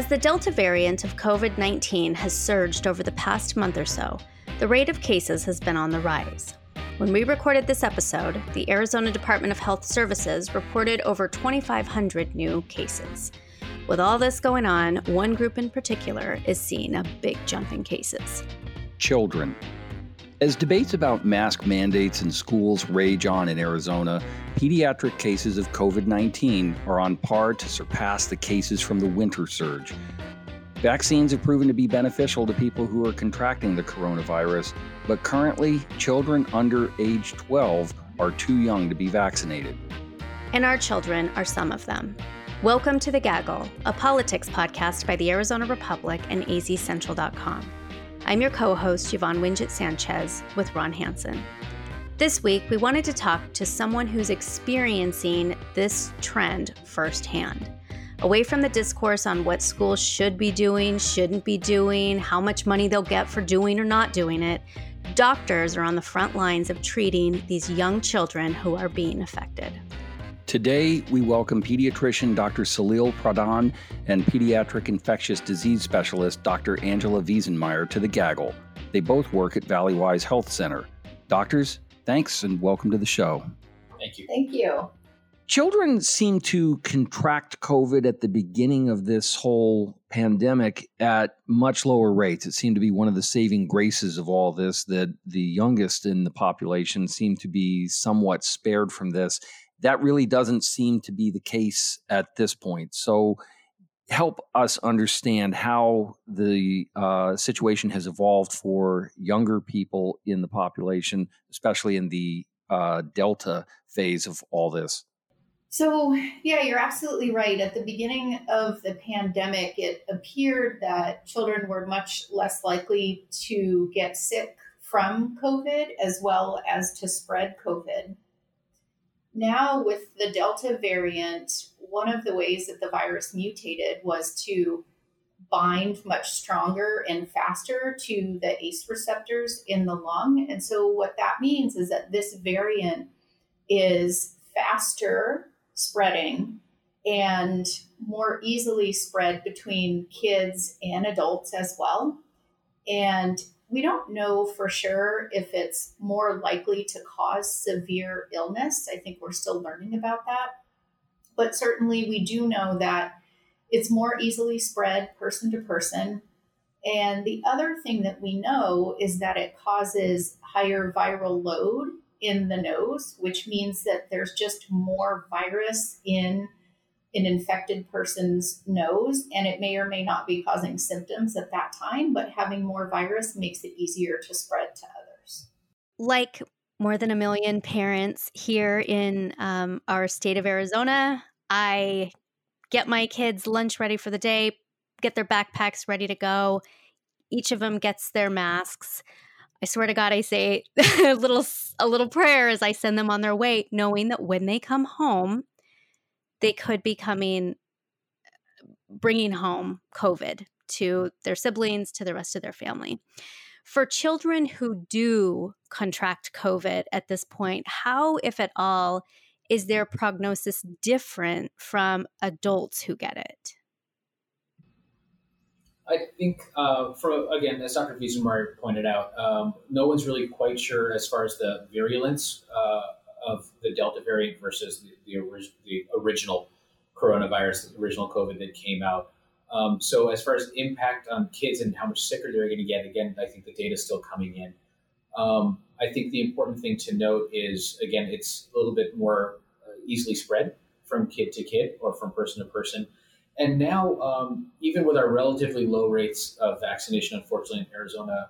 As the Delta variant of COVID-19 has surged over the past month or so, the rate of cases has been on the rise. When we recorded this episode, the Arizona Department of Health Services reported over 2,500 new cases. With all this going on, one group in particular is seeing a big jump in cases. Children. As debates about mask mandates in schools rage on in Arizona, pediatric cases of COVID-19 are on par to surpass the cases from the winter surge. Vaccines have proven to be beneficial to people who are contracting the coronavirus, but currently, children under age 12 are too young to be vaccinated. And our children are some of them. Welcome to The Gaggle, a politics podcast by the Arizona Republic and azcentral.com. I'm your co-host, Yvonne Wingett Sanchez, with Ron Hansen. This week, we wanted to talk to someone who's experiencing this trend firsthand. Away from the discourse on what schools should be doing, shouldn't be doing, how much money they'll get for doing or not doing it, doctors are on the front lines of treating these young children who are being affected. Today, we welcome pediatrician Dr. Salil Pradhan and pediatric infectious disease specialist Dr. Angela Veesenmeyer to The Gaggle. They both work at Valleywise Health Center. Doctors, thanks and welcome to the show. Thank you. Thank you. Children seem to contract COVID at the beginning of this whole pandemic at much lower rates. It seemed to be one of the saving graces of all this, that the youngest in the population seemed to be somewhat spared from this. That really doesn't seem to be the case at this point. So help us understand how the situation has evolved for younger people in the population, especially in the Delta phase of all this. So, yeah, you're absolutely right. At the beginning of the pandemic, it appeared that children were much less likely to get sick from COVID as well as to spread COVID. Now, with the Delta variant, one of the ways that the virus mutated was to bind much stronger and faster to the ACE receptors in the lung. And so what that means is that this variant is faster spreading and more easily spread between kids and adults as well. And we don't know for sure if it's more likely to cause severe illness. I think we're still learning about that. But certainly we do know that it's more easily spread person to person. And the other thing that we know is that it causes higher viral load in the nose, which means that there's just more virus in an infected person's nose, and it may or may not be causing symptoms at that time, but having more virus makes it easier to spread to others. Like more than a million parents here in our state of Arizona, I get my kids' lunch ready for the day, get their backpacks ready to go. Each of them gets their masks. I swear to God, I say a little prayer as I send them on their way, knowing that when they come home, they could be bringing home COVID to their siblings, to the rest of their family. For children who do contract COVID at this point, how, if at all, is their prognosis different from adults who get it? I think, again, as Dr. Veesenmeyer pointed out, no one's really quite sure as far as the virulence of the Delta variant versus the original coronavirus, the original COVID that came out. So as far as impact on kids and how much sicker they're going to get, again, I think the data is still coming in. I think the important thing to note is, again, it's a little bit more easily spread from kid to kid or from person to person. And now, even with our relatively low rates of vaccination, unfortunately, in Arizona,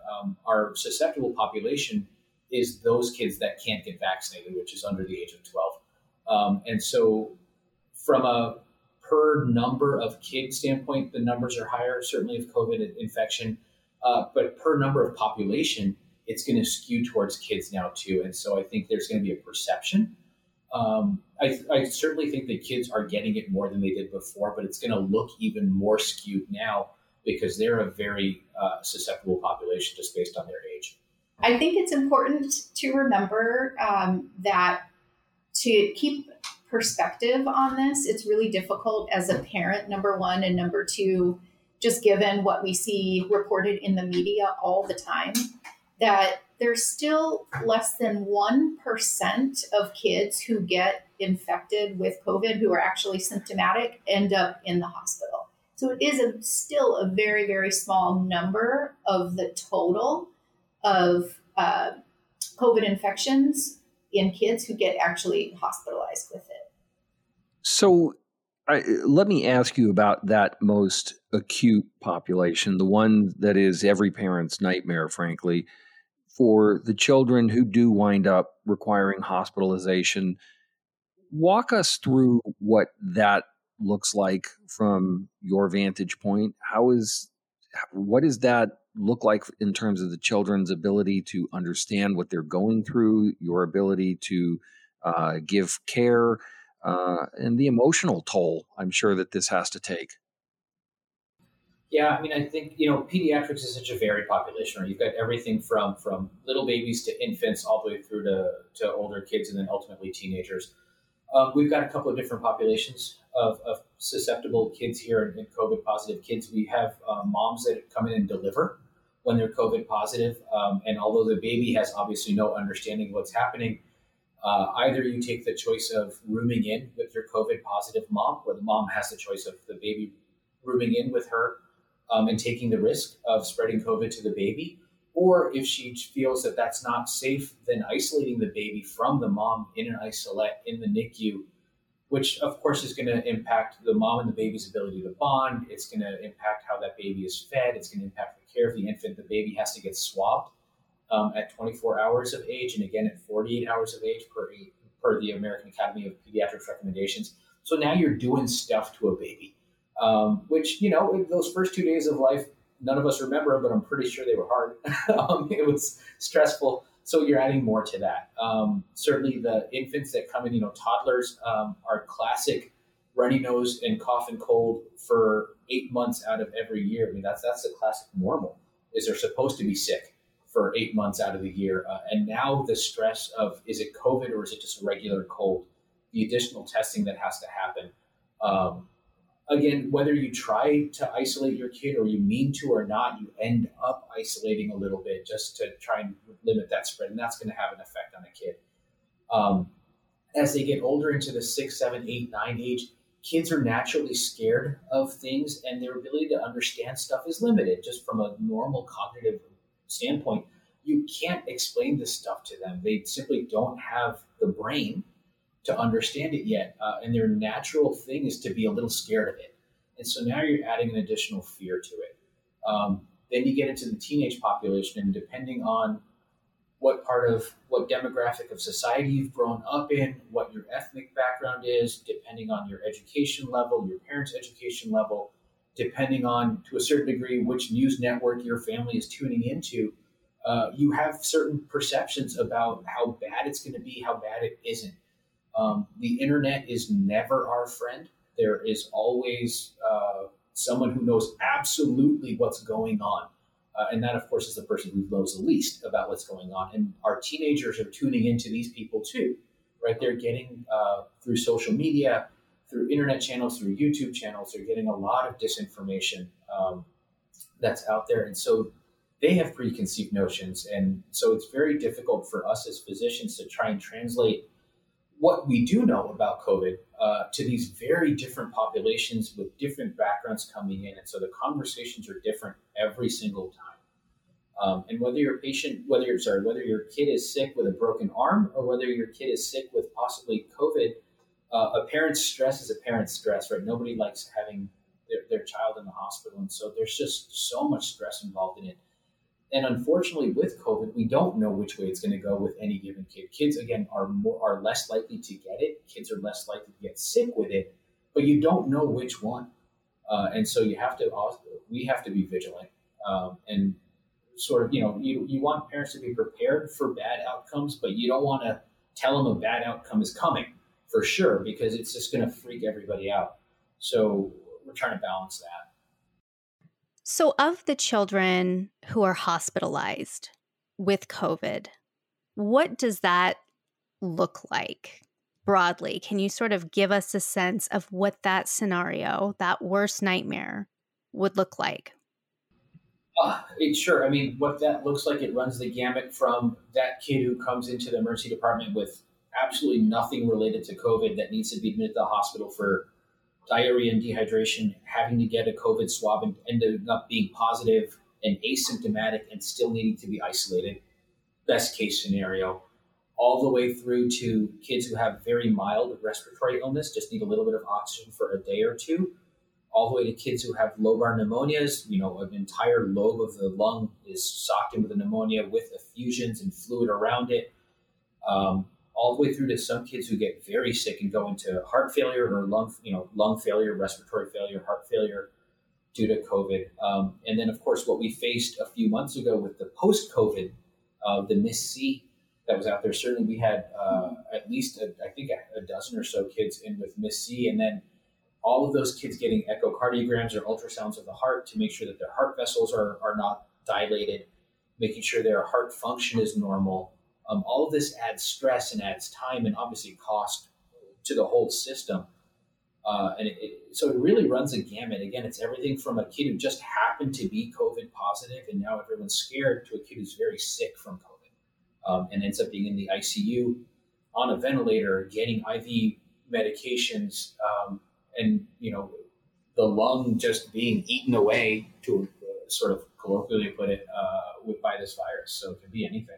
our susceptible population is those kids that can't get vaccinated, which is under the age of 12. And so from a per number of kids standpoint, the numbers are higher, certainly of COVID infection, but per number of population, it's going to skew towards kids now too. And so I think there's going to be a perception. I certainly think that kids are getting it more than they did before, but it's going to look even more skewed now because they're a very susceptible population just based on their age. I think it's important to remember that to keep perspective on this, it's really difficult as a parent, number one, and number two, just given what we see reported in the media all the time, that there's still less than 1% of kids who get infected with COVID who are actually symptomatic end up in the hospital. So it is still a very, very small number of the total of COVID infections in kids who get actually hospitalized with it. So let me ask you about that most acute population, the one that is every parent's nightmare, frankly, for the children who do wind up requiring hospitalization. Walk us through what that looks like from your vantage point. What does that look like in terms of the children's ability to understand what they're going through, your ability to give care, and the emotional toll I'm sure that this has to take? Yeah, I mean, I think, pediatrics is such a varied population, right? You've got everything from little babies to infants all the way through to older kids and then ultimately teenagers. We've got a couple of different populations of susceptible kids here and COVID-positive kids. We have moms that come in and deliver when they're COVID-positive. And although the baby has obviously no understanding what's happening, either you take the choice of rooming in with your COVID-positive mom, or the mom has the choice of the baby rooming in with her and taking the risk of spreading COVID to the baby. Or if she feels that that's not safe, then isolating the baby from the mom in an isolate in the NICU, which of course is going to impact the mom and the baby's ability to bond. It's going to impact how that baby is fed. It's going to impact the care of the infant. The baby has to get swabbed at 24 hours of age and again at 48 hours of age per the American Academy of Pediatrics recommendations. So now you're doing stuff to a baby, which, those first 2 days of life, none of us remember them, but I'm pretty sure they were hard. It was stressful. So you're adding more to that. Certainly the infants that come in, toddlers are classic runny nose and cough and cold for 8 months out of every year. I mean, that's the classic normal, is they're supposed to be sick for 8 months out of the year. And now the stress of, is it COVID or is it just a regular cold? The additional testing that has to happen. Again, whether you try to isolate your kid or you mean to or not, you end up isolating a little bit just to try and limit that spread. And that's going to have an effect on a kid. As they get older into the 6, 7, 8, 9 age, kids are naturally scared of things and their ability to understand stuff is limited just from a normal cognitive standpoint. You can't explain this stuff to them. They simply don't have the brain to understand it yet. And their natural thing is to be a little scared of it. And so now you're adding an additional fear to it. Then you get into the teenage population, and depending on what demographic of society you've grown up in, what your ethnic background is, depending on your education level, your parents' education level, depending on, to a certain degree, which news network your family is tuning into, you have certain perceptions about how bad it's going to be, how bad it isn't. The internet is never our friend. There is always someone who knows absolutely what's going on. And that, of course, is the person who knows the least about what's going on. And our teenagers are tuning into these people too, right? They're getting through social media, through internet channels, through YouTube channels, they're getting a lot of disinformation that's out there. And so they have preconceived notions. And so it's very difficult for us as physicians to try and translate what we do know about COVID to these very different populations with different backgrounds coming in. And so the conversations are different every single time. And whether your kid is sick with a broken arm or whether your kid is sick with possibly COVID, a parent's stress is a parent's stress, right? Nobody likes having their child in the hospital. And so there's just so much stress involved in it. And unfortunately, with COVID, we don't know which way it's going to go with any given kid. Kids, again, are less likely to get it. Kids are less likely to get sick with it, but you don't know which one. And so we have to be vigilant and sort of, you want parents to be prepared for bad outcomes, but you don't want to tell them a bad outcome is coming for sure, because it's just going to freak everybody out. So we're trying to balance that. So of the children who are hospitalized with COVID, what does that look like broadly? Can you sort of give us a sense of what that scenario, that worst nightmare, would look like? Sure. I mean, what that looks like, it runs the gamut from that kid who comes into the emergency department with absolutely nothing related to COVID that needs to be admitted to the hospital for diarrhea and dehydration, having to get a COVID swab and ending up being positive and asymptomatic and still needing to be isolated, best case scenario, all the way through to kids who have very mild respiratory illness, just need a little bit of oxygen for a day or two, all the way to kids who have lobar pneumonias, you know, an entire lobe of the lung is socked in with a pneumonia with effusions and fluid around it, all the way through to some kids who get very sick and go into heart failure or lung failure, respiratory failure, heart failure due to COVID. And then, of course, what we faced a few months ago with the post-COVID, the MIS-C that was out there, certainly we had at least, I think a dozen or so kids in with MIS-C, and then all of those kids getting echocardiograms or ultrasounds of the heart to make sure that their heart vessels are not dilated, making sure their heart function is normal. All of this adds stress and adds time and obviously cost to the whole system. So it really runs a gamut. Again, it's everything from a kid who just happened to be COVID positive and now everyone's scared to a kid who's very sick from COVID and ends up being in the ICU on a ventilator, getting IV medications, and, you know, the lung just being eaten away, to sort of colloquially put it, by this virus. So it could be anything.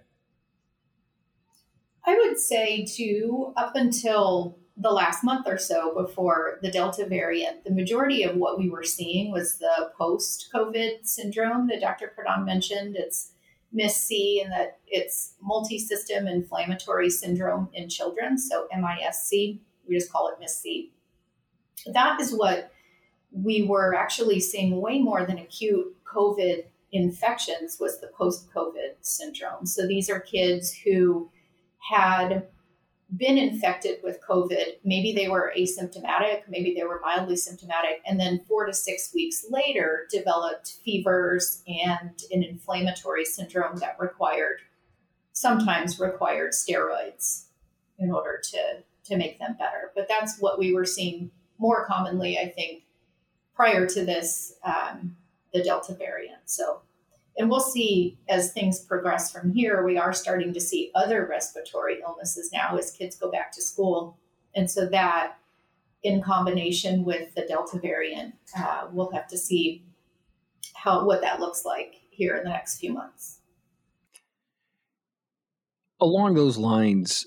I would say, too, up until the last month or so before the Delta variant, the majority of what we were seeing was the post-COVID syndrome that Dr. Pradhan mentioned. It's MIS-C, and that it's multi-system inflammatory syndrome in children, so MIS-C. We just call it MIS-C. That is what we were actually seeing way more than acute COVID infections was the post-COVID syndrome. So these are kids who had been infected with COVID. Maybe they were asymptomatic, maybe they were mildly symptomatic, and then 4 to 6 weeks later developed fevers and an inflammatory syndrome that sometimes required steroids in order to make them better. But that's what we were seeing more commonly, I think, prior to this, the Delta variant. And we'll see as things progress from here, we are starting to see other respiratory illnesses now as kids go back to school. And so that, in combination with the Delta variant, we'll have to see what that looks like here in the next few months. Along those lines,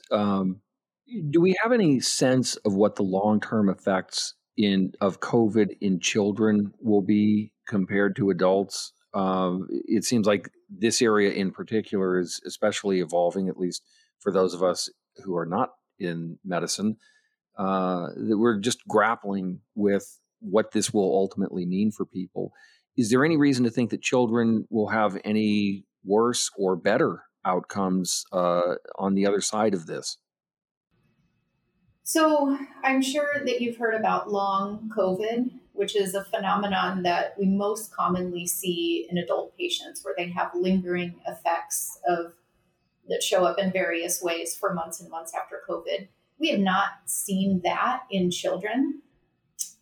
do we have any sense of what the long-term effects of COVID in children will be compared to adults? It seems like this area in particular is especially evolving, at least for those of us who are not in medicine, that we're just grappling with what this will ultimately mean for people. Is there any reason to think that children will have any worse or better outcomes on the other side of this? So I'm sure that you've heard about long COVID, which is a phenomenon that we most commonly see in adult patients where they have lingering effects that show up in various ways for months and months after COVID. We have not seen that in children.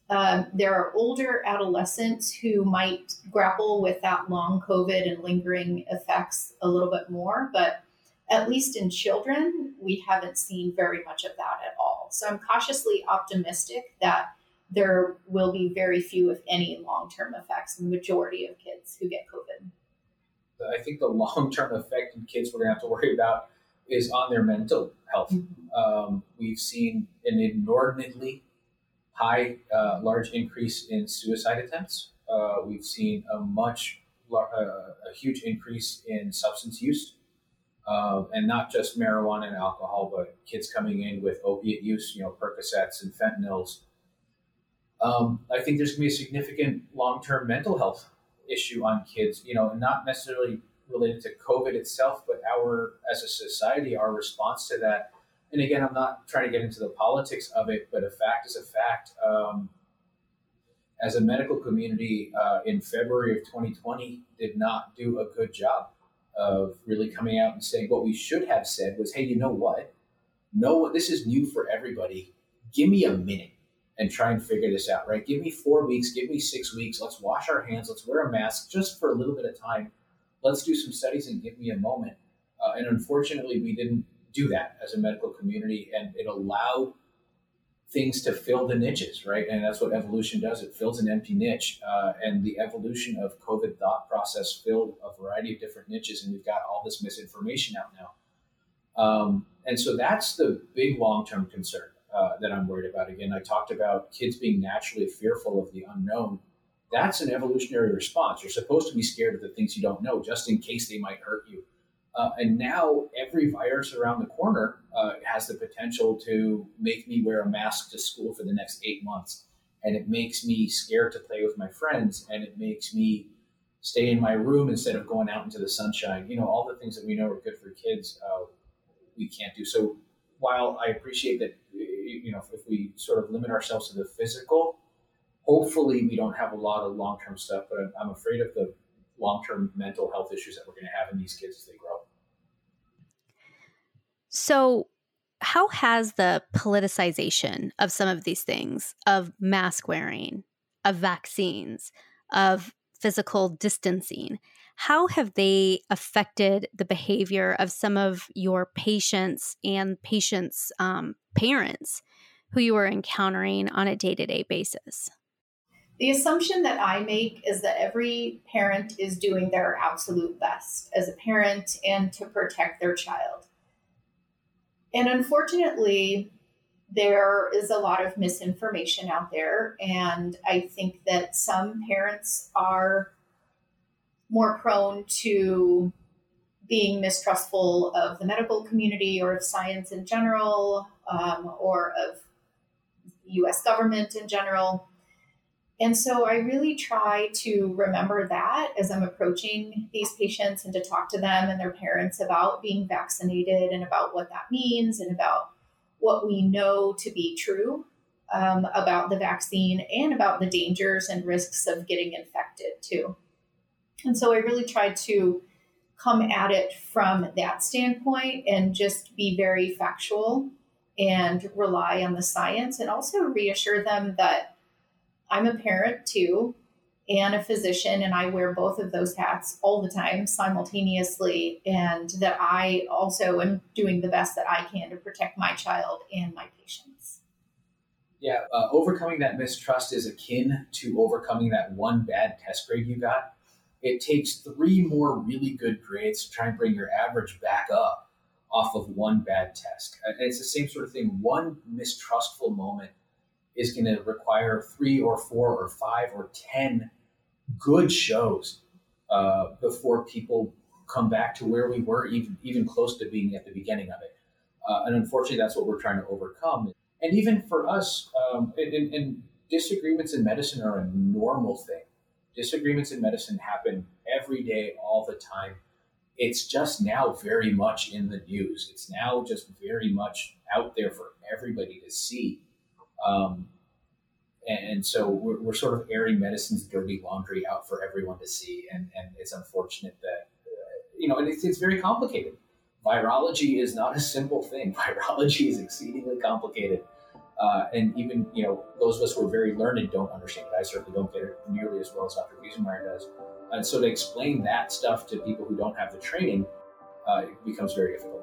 There are older adolescents who might grapple with that long COVID and lingering effects a little bit more, but at least in children, we haven't seen very much of that at all. So I'm cautiously optimistic that there will be very few, if any, long-term effects in the majority of kids who get COVID. I think the long-term effect in kids we're going to have to worry about is on their mental health. Mm-hmm. We've seen an inordinately high, large increase in suicide attempts. We've seen a huge increase in substance use, and not just marijuana and alcohol, but kids coming in with opiate use, Percocets and fentanyls. I think there's going to be a significant long-term mental health issue on kids, not necessarily related to COVID itself, but as a society, our response to that. And again, I'm not trying to get into the politics of it, but a fact is a fact. As a medical community, in February of 2020, did not do a good job of really coming out and saying what we should have said was, hey, you know what? No, this is new for everybody. Give me a minute. and try and figure this out, right? Give me 4 weeks, give me 6 weeks. Let's wash our hands. Let's wear a mask just for a little bit of time. Let's do some studies and give me a moment. And unfortunately, we didn't do that as a medical community, and it allowed things to fill the niches, right? And that's what evolution does. It fills an empty niche. And the evolution of COVID thought process filled a variety of different niches, and we've got all this misinformation out now. And so that's the big long-term concern that I'm worried about. Again, I talked about kids being naturally fearful of the unknown. That's an evolutionary response. You're supposed to be scared of the things you don't know, just in case they might hurt you. And now every virus around the corner has the potential to make me wear a mask to school for the next 8 months. And it makes me scared to play with my friends. And it makes me stay in my room instead of going out into the sunshine. You know, all the things that we know are good for kids, we can't do. So while I appreciate that, you know, if we sort of limit ourselves to the physical, hopefully we don't have a lot of long-term stuff, but I'm afraid of the long-term mental health issues that we're going to have in these kids as they grow. So how has the politicization of some of these things, of mask wearing, of vaccines, of physical distancing, how have they affected the behavior of some of your patients and patients' parents who you are encountering on a day-to-day basis? The assumption that I make is that every parent is doing their absolute best as a parent and to protect their child. And unfortunately, there is a lot of misinformation out there. And I think that some parents are more prone to being mistrustful of the medical community or of science in general, or of U.S. government in general. And so I really try to remember that as I'm approaching these patients and to talk to them and their parents about being vaccinated and about what that means and about what we know to be true about the vaccine and about the dangers and risks of getting infected too. And so I really try to come at it from that standpoint and just be very factual and rely on the science and also reassure them that I'm a parent too, and a physician, and I wear both of those hats all the time simultaneously, and that I also am doing the best that I can to protect my child and my patients. Yeah, overcoming that mistrust is akin to overcoming that one bad test grade you got. It takes 3 more really good grades to try and bring your average back up off of one bad test. And it's the same sort of thing. One mistrustful moment is going to require 3 or 4 or 5 or 10 good shows before people come back to where we were even close to being at the beginning of it. And unfortunately, that's what we're trying to overcome. And even for us, disagreements in medicine are a normal thing. Disagreements in medicine happen every day, all the time. It's just now very much in the news. It's now just very much out there for everybody to see. And so we're sort of airing medicine's dirty laundry out for everyone to see. And it's unfortunate that, you know, and it's very complicated. Virology is not a simple thing. Virology is exceedingly complicated. And even, you know, those of us who are very learned don't understand it. I certainly don't get it nearly as well as Dr. Veesenmeyer does. And so to explain that stuff to people who don't have the training, it becomes very difficult.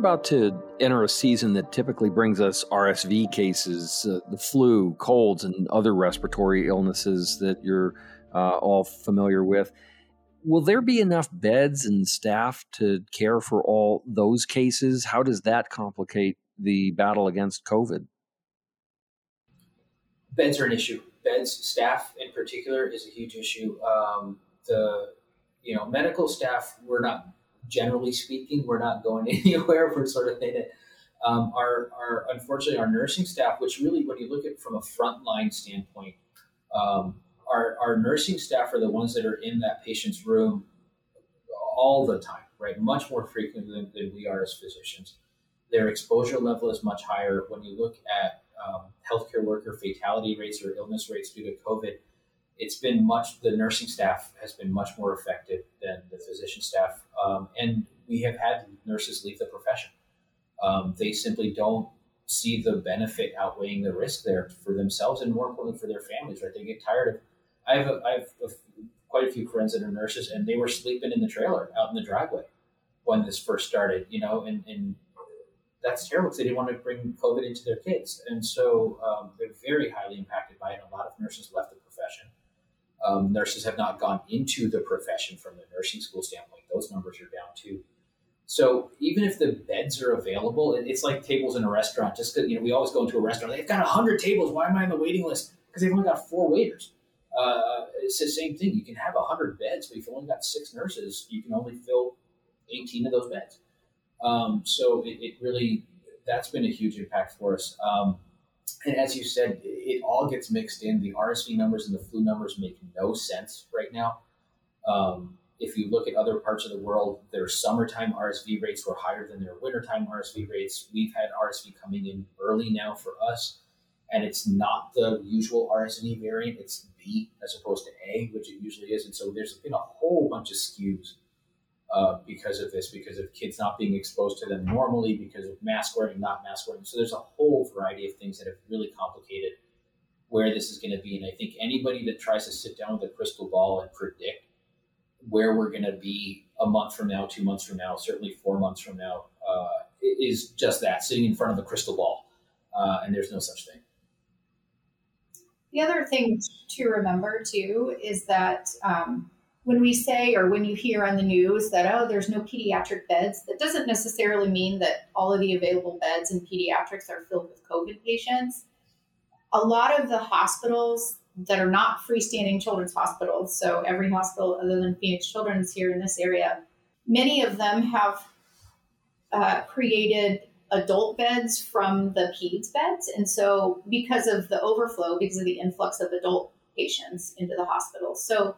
About to enter a season that typically brings us RSV cases, the flu, colds, and other respiratory illnesses that you're all familiar with. Will there be enough beds and staff to care for all those cases? How does that complicate the battle against COVID? Beds are an issue. Beds, staff in particular, is a huge issue. Medical staff, we're not. Generally speaking, we're not going anywhere. We're sort of in it. Unfortunately, our nursing staff, which really, when you look at it from a frontline standpoint, our nursing staff are the ones that are in that patient's room all the time, right? Much more frequently than we are as physicians. their exposure level is much higher. When you look at healthcare worker fatality rates or illness rates due to COVID, it's been much, the nursing staff has been much more effective than the physician staff. And we have had nurses leave the profession. They simply don't see the benefit outweighing the risk there for themselves and more importantly for their families, right? They get tired of, I have quite a few friends that are nurses and they were sleeping in the trailer out in the driveway when this first started, you know, and that's terrible because they didn't want to bring COVID into their kids. And so they're very highly impacted by it. A lot of nurses left the profession. Nurses have not gone into the profession from the nursing school standpoint. Those numbers are down too. So even if the beds are available, it's like tables in a restaurant. Just because, you know, we always go into a restaurant. They've got 100 tables. Why am I on the waiting list? Because they've only got 4 waiters. It's the same thing. You can have 100 beds, but if you've only got 6 nurses, you can only fill 18 of those beds. So it really, that's been a huge impact for us. And as you said, it all gets mixed in. The RSV numbers and the flu numbers make no sense right now. If you look at other parts of the world, their summertime RSV rates were higher than their wintertime RSV rates. We've had RSV coming in early now for us, and it's not the usual RSV variant. It's B as opposed to A, which it usually is. And so there's been a whole bunch of skews because of this, because of kids not being exposed to them normally, because of mask wearing, not mask wearing. So there's a whole variety of things that have really complicated where this is going to be. And I think anybody that tries to sit down with a crystal ball and predict where we're going to be a month from now, 2 months from now, certainly 4 months from now, is just that, sitting in front of a crystal ball. And there's no such thing. The other thing to remember too is that, when we say, or when you hear on the news that, oh, there's no pediatric beds, that doesn't necessarily mean that all of the available beds in pediatrics are filled with COVID patients. A lot of the hospitals that are not freestanding children's hospitals, so every hospital other than Phoenix Children's here in this area, many of them have created adult beds from the peds beds. And so because of the overflow, because of the influx of adult patients into the hospital. So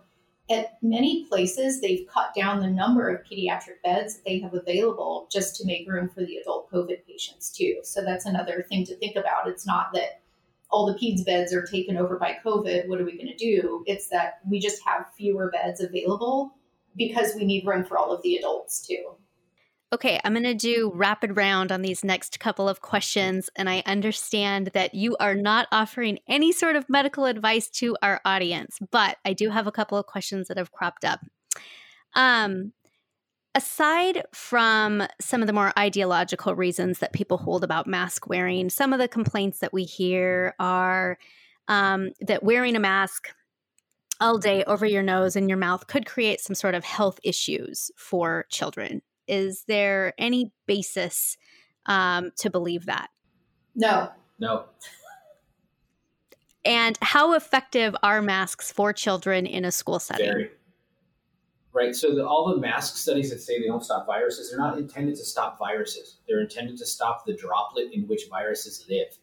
at many places, they've cut down the number of pediatric beds that they have available just to make room for the adult COVID patients too. So that's another thing to think about. It's not that all the peds beds are taken over by COVID. What are we going to do? It's that we just have fewer beds available because we need room for all of the adults too. Okay, I'm going to do rapid round on these next couple of questions. And I understand that you are not offering any sort of medical advice to our audience, but I do have a couple of questions that have cropped up. Aside from some of the more ideological reasons that people hold about mask wearing, some of the complaints that we hear are that wearing a mask all day over your nose and your mouth could create some sort of health issues for children. Is there any basis to believe that? No. And how effective are masks for children in a school setting? Very. Right. So all the mask studies that say they don't stop viruses, they're not intended to stop viruses. They're intended to stop the droplet in which viruses live.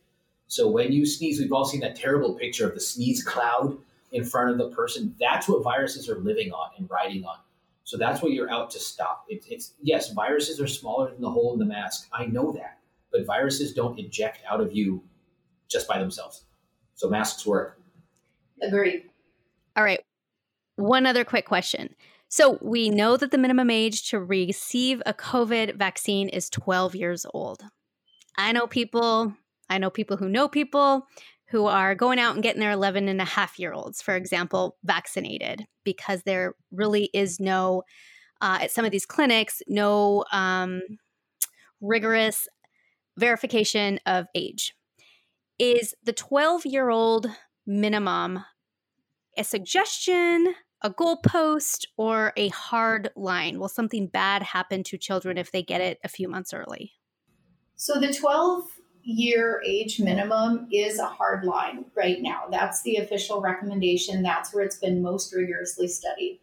So when you sneeze, we've all seen that terrible picture of the sneeze cloud in front of the person. That's what viruses are living on and riding on. So that's what you're out to stop. It's yes, viruses are smaller than the hole in the mask. I know that, but viruses don't eject out of you just by themselves. So masks work. Agreed. All right. One other quick question. So we know that the minimum age to receive a COVID vaccine is 12 years old. I know people who are going out and getting their 11-and-a-half-year-olds, for example, vaccinated, because there really is no, at some of these clinics, no rigorous verification of age. Is the 12-year-old minimum a suggestion, a goalpost, or a hard line? Will something bad happen to children if they get it a few months early? So the 12-year age minimum is a hard line right now. That's the official recommendation. That's where it's been most rigorously studied.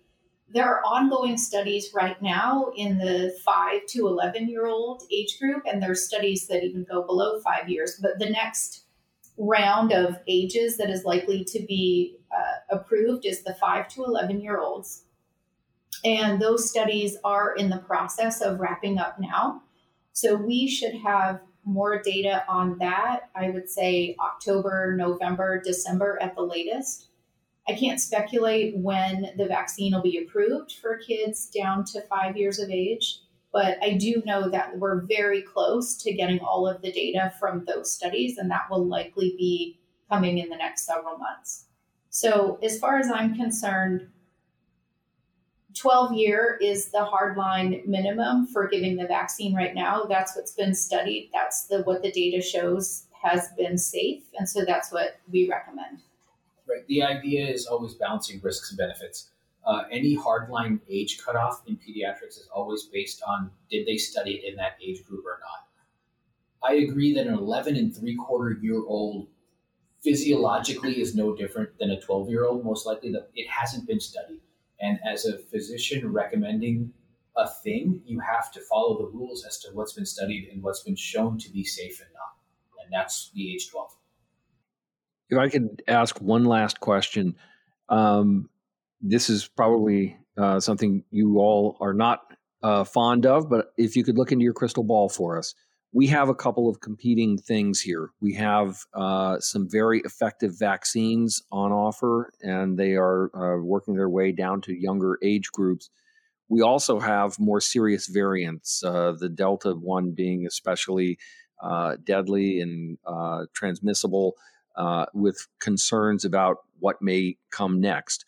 There are ongoing studies right now in the 5 to 11-year-old age group, and there's studies that even go below 5 years. But the next round of ages that is likely to be approved is the 5 to 11-year-olds. And those studies are in the process of wrapping up now. So we should have more data on that, I would say October, November, December at the latest. I can't speculate when the vaccine will be approved for kids down to 5 years of age, but I do know that we're very close to getting all of the data from those studies, and that will likely be coming in the next several months. So as far as I'm concerned, 12-year is the hardline minimum for giving the vaccine right now. That's what's been studied. That's what the data shows has been safe. And so that's what we recommend. Right. The idea is always balancing risks and benefits. Any hardline age cutoff in pediatrics is always based on, did they study it in that age group or not? I agree that an 11 and three-quarter year old physiologically is no different than a 12-year-old, most likely. It hasn't been studied. And as a physician recommending a thing, you have to follow the rules as to what's been studied and what's been shown to be safe and not. And that's the age 12. If I could ask one last question, this is probably something you all are not fond of, but if you could look into your crystal ball for us. We have a couple of competing things here. We have some very effective vaccines on offer, and they are working their way down to younger age groups. We also have more serious variants, the Delta one being especially deadly and transmissible, with concerns about what may come next.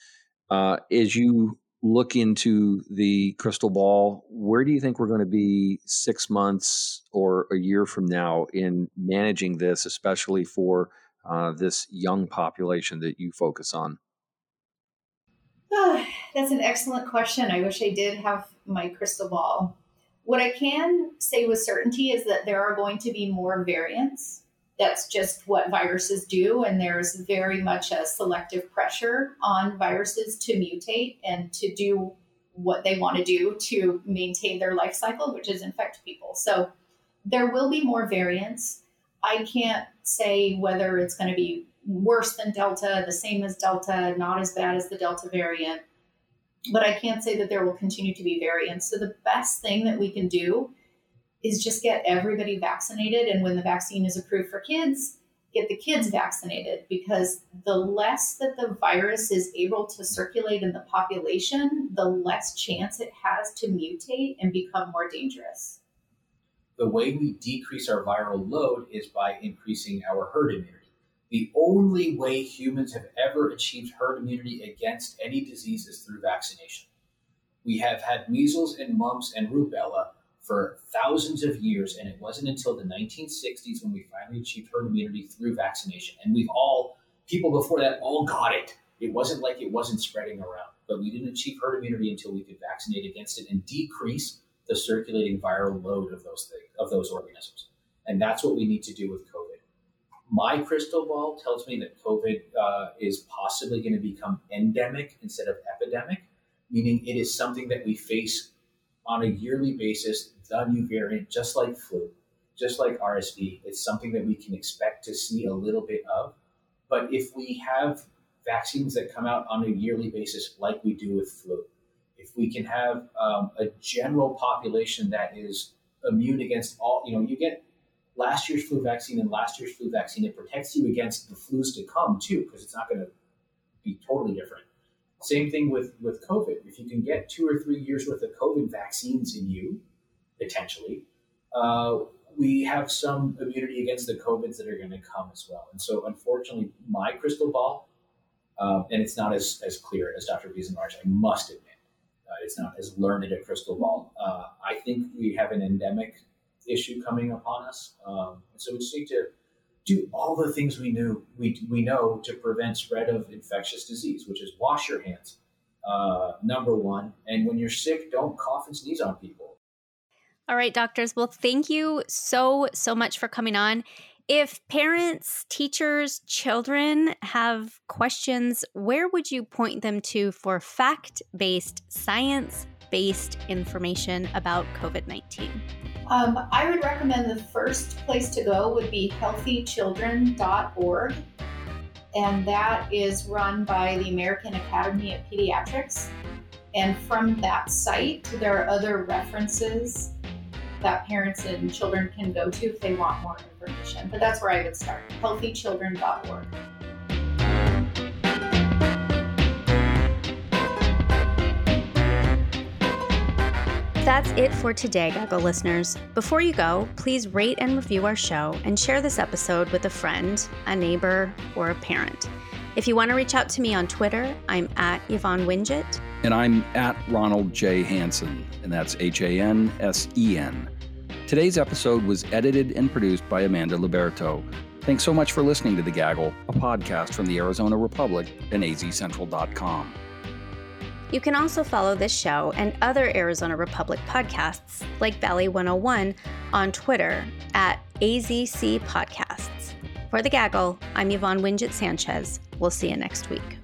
As you look into the crystal ball, where do you think we're going to be 6 months or a year from now in managing this, especially for this young population that you focus on? Oh, that's an excellent question. I wish I did have my crystal ball. What I can say with certainty is that there are going to be more variants. That's just what viruses do, and there's very much a selective pressure on viruses to mutate and to do what they want to do to maintain their life cycle, which is infect people. So there will be more variants. I can't say whether it's going to be worse than Delta, the same as Delta, not as bad as the Delta variant, but I can't say that there will continue to be variants. So the best thing that we can do is just get everybody vaccinated. And when the vaccine is approved for kids, get the kids vaccinated, because the less that the virus is able to circulate in the population, the less chance it has to mutate and become more dangerous. The way we decrease our viral load is by increasing our herd immunity. The only way humans have ever achieved herd immunity against any disease is through vaccination. We have had measles and mumps and rubella for thousands of years, and it wasn't until the 1960s when we finally achieved herd immunity through vaccination. And people before that all got it. It wasn't like it wasn't spreading around, but we didn't achieve herd immunity until we could vaccinate against it and decrease the circulating viral load of those organisms. And that's what we need to do with COVID. My crystal ball tells me that COVID is possibly going to become endemic instead of epidemic, meaning it is something that we face on a yearly basis. The new variant, just like flu, just like RSV, it's something that we can expect to see a little bit of. But if we have vaccines that come out on a yearly basis, like we do with flu, if we can have a general population that is immune against all, you get last year's flu vaccine and last year's flu vaccine, it protects you against the flus to come too, because it's not going to be totally different. Same thing with COVID. If you can get 2 or 3 years worth of COVID vaccines in you, potentially, we have some immunity against the COVIDs that are going to come as well. And so, unfortunately, my crystal ball, and it's not as clear as Dr. Veesenmeyer, I must admit, it's not as learned a crystal ball. I think we have an endemic issue coming upon us. And so we just need to do all the things we know to prevent spread of infectious disease, which is wash your hands, number one. And when you're sick, don't cough and sneeze on people. All right, doctors. Well, thank you so much for coming on. If parents, teachers, children have questions, where would you point them to for fact-based, science-based information about COVID-19? I would recommend the first place to go would be healthychildren.org. And that is run by the American Academy of Pediatrics. And from that site, there are other references that parents and children can go to if they want more information. But that's where I would start, healthychildren.org. That's it for today, Gaggle listeners. Before you go, please rate and review our show and share this episode with a friend, a neighbor, or a parent. If you want to reach out to me on Twitter, I'm at Yvonne Wingett. And I'm at Ronald J. Hansen, and that's Hansen. Today's episode was edited and produced by Amanda Liberto. Thanks so much for listening to The Gaggle, a podcast from the Arizona Republic and azcentral.com. You can also follow this show and other Arizona Republic podcasts like Valley 101 on Twitter at AZC Podcasts. For The Gaggle, I'm Yvonne Wingett Sanchez. We'll see you next week.